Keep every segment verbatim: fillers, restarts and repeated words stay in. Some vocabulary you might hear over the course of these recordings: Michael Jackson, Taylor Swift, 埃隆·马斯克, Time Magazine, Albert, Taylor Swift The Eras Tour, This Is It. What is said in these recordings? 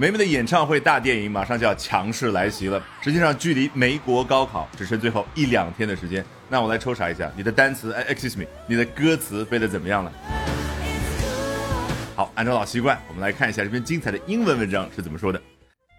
梅梅的演唱会大电影马上就要强势来袭了，实际上距离美国高考只剩最后一两天的时间。那我来抽查一下你的单词 excuse me 你的歌词背得怎么样了。好，按照老习惯，我们来看一下这篇精彩的英文文章是怎么说的。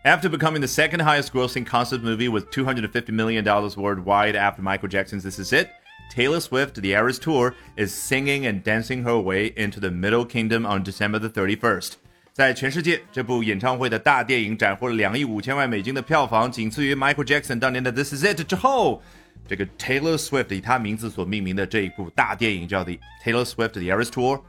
After becoming the second highest grossing concert movie with two hundred fifty million dollars worldwide after Michael Jackson's This Is It, Taylor Swift The Eras Tour is singing and dancing her way into the Middle Kingdom on December the thirty-first.在全世界，这部演唱会的大电影斩获了两亿五千万美金的票房，仅次于 Michael Jackson 当年的 This Is It 之后，这个 Taylor Swift 以他名字所命名的这一部大电影叫 The Taylor Swift The Eras Tour,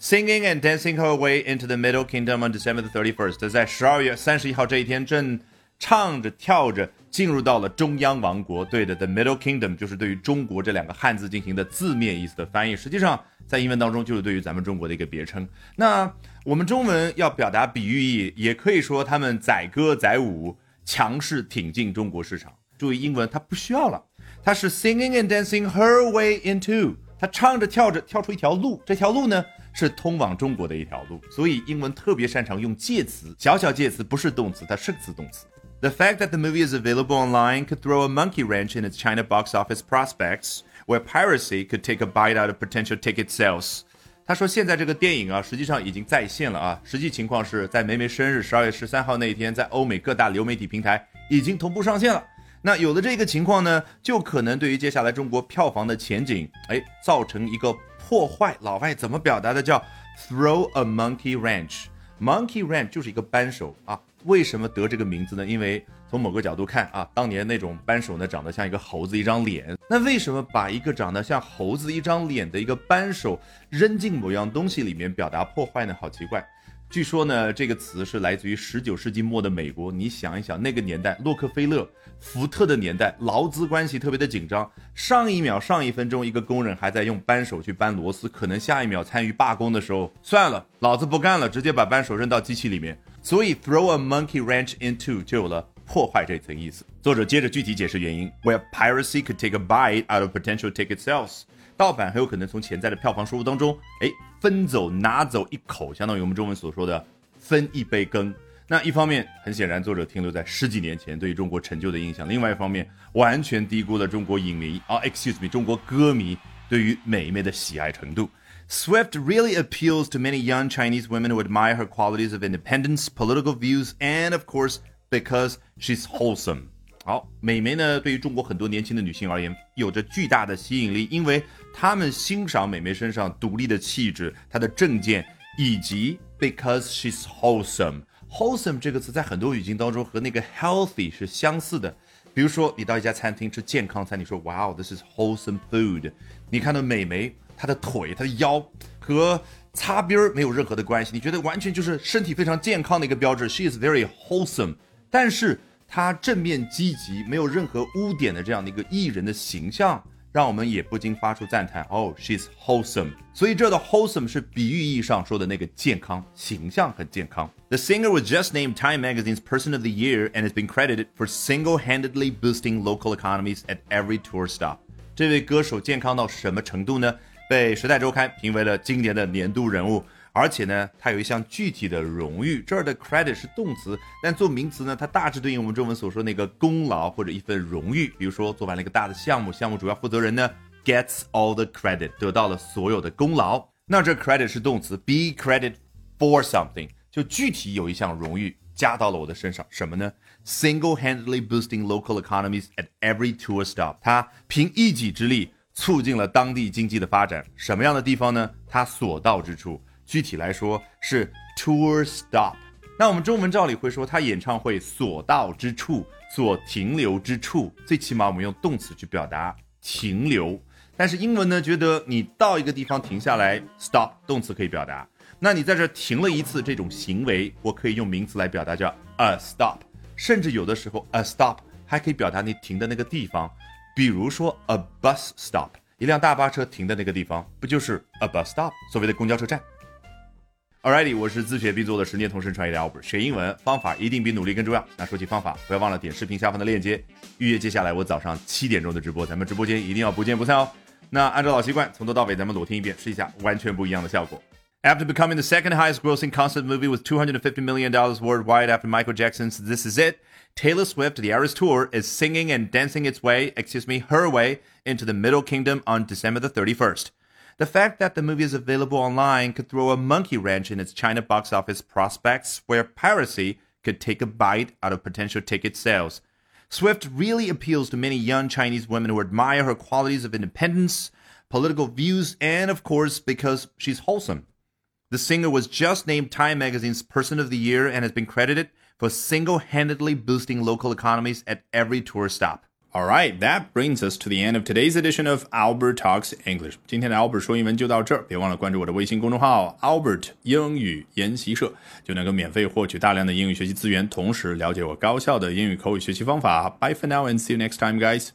Singing and Dancing Her Way into the Middle Kingdom on December the thirty-first 在十二月三十一号这一天正唱着跳着进入到了中央王国。对的， The Middle Kingdom 就是对于中国这两个汉字进行的字面意思的翻译，实际上在英文当中就是对于咱们中国的一个别称。那我们中文要表达比喻意，也可以说他们载歌载舞，强势挺进中国市场。注意英文它不需要了，它是 Singing and Dancing Her Way Into， 它唱着跳着跳出一条路，这条路呢是通往中国的一条路。所以英文特别擅长用介词，小小介词，不是动词，它是词动词。The fact that the movie is available online could throw a monkey wrench in its China box office prospects, where piracy could take a bite out of potential ticket sales. 他说现在这个电影啊，实际上已经在线了啊。实际情况是在梅梅生日十二月十三号那一天，在欧美各大流媒体平台已经同步上线了。那有了这个情况呢，就可能对于接下来中国票房的前景，哎，造成一个破坏。老外怎么表达的？叫 throw a monkey wrench。Monkey wrench 就是一个扳手啊。为什么得这个名字呢？因为从某个角度看啊，当年那种扳手呢长得像一个猴子一张脸，那为什么把一个长得像猴子一张脸的一个扳手扔进某样东西里面表达破坏呢？好奇怪。据说呢这个词是来自于十九世纪末的美国。你想一想，那个年代洛克菲勒福特的年代，劳资关系特别的紧张，上一秒上一分钟一个工人还在用扳手去扳螺丝，可能下一秒参与罢工的时候，算了，老子不干了，直接把扳手扔到机器里面。所以 throw a monkey wrench into 就有了破坏这层意思。作者接着具体解释原因 Where piracy could take a bite out of potential ticket sales， 盗版很有可能从潜在的票房收入当中诶分走拿走一口，相当于我们中文所说的分一杯羹。那一方面很显然作者停留在十几年前对于中国陈旧的印象，另外一方面完全低估了中国影迷啊 excuse me 中国歌迷对于美眉的喜爱程度。Swift really appeals to many young Chinese women who admire her qualities of independence, political views, and of course, because she's wholesome. 好，美眉呢，对于中国很多年轻的女性而言，有着巨大的吸引力，因为她们欣赏美眉身上独立的气质，她的正见，以及 because she's wholesome. Wholesome 这个词在很多语境当中和那个 healthy 是相似的。比如说，你到一家餐厅吃健康餐，你说 Wow, this is wholesome food. 你看到美眉。他的腿他的腰和擦边没有任何的关系，你觉得完全就是身体非常健康的一个标志。 She is very wholesome， 但是他正面积极没有任何污点的这样的一个艺人的形象，让我们也不禁发出赞叹。 Oh, she is wholesome。 所以这的 wholesome 是比喻意义上说的那个健康，形象很健康。 The singer was just named Time Magazine's Person of the Year and has been credited for single-handedly boosting local economies at every tour stop。 这位歌手健康到什么程度呢？被时代周刊评为了今年的年度人物，而且呢它有一项具体的荣誉。这儿的 credit 是动词，但做名词呢它大致对应我们中文所说那个功劳或者一份荣誉。比如说做完了一个大的项目，项目主要负责人呢 gets all the credit， 得到了所有的功劳。那这 credit 是动词， be credit for something 就具体有一项荣誉加到了我的身上，什么呢？ single-handedly boosting local economies at every tour stop， 它凭一己之力促进了当地经济的发展。什么样的地方呢？它所到之处，具体来说是 tour stop。 那我们中文照理会说它演唱会所到之处，所停留之处，最起码我们用动词去表达停留。但是英文呢觉得你到一个地方停下来 stop 动词可以表达，那你在这停了一次这种行为我可以用名词来表达叫 a stop， 甚至有的时候 a stop 还可以表达你停的那个地方。比如说 a bus stop， 一辆大巴车停的那个地方不就是 a bus stop， 所谓的公交车站。 Alrighty， 我是自学必做的十年同声传译的 Albert， 学英文方法一定比努力更重要。那说起方法，不要忘了点视频下方的链接预约接下来我早上七点钟的直播，咱们直播间一定要不见不散哦。那按照老习惯，从头到尾咱们裸听一遍，试一下完全不一样的效果。After becoming the second highest grossing concert movie with two hundred fifty million dollars worldwide after Michael Jackson's This Is It, Taylor Swift The Eras Tour is singing and dancing its way, excuse me, her way into the Middle Kingdom on December the thirty-first. The fact that the movie is available online could throw a monkey wrench in its China box office prospects, where piracy could take a bite out of potential ticket sales. Swift really appeals to many young Chinese women who admire her qualities of independence, political views, and of course, because she's wholesome. The singer was just named Time Magazine's Person of the Year and has been credited for single-handedly boosting local economies at every tour stop. All right, that brings us to the end of today's edition of Albert Talks English. 今天的 Albert 说英文就到这儿，别忘了关注我的微信公众号 Albert 英语研习社，就能够免费获取大量的英语学习资源，同时了解我高效的英语口语学习方法。Bye for now and see you next time, guys.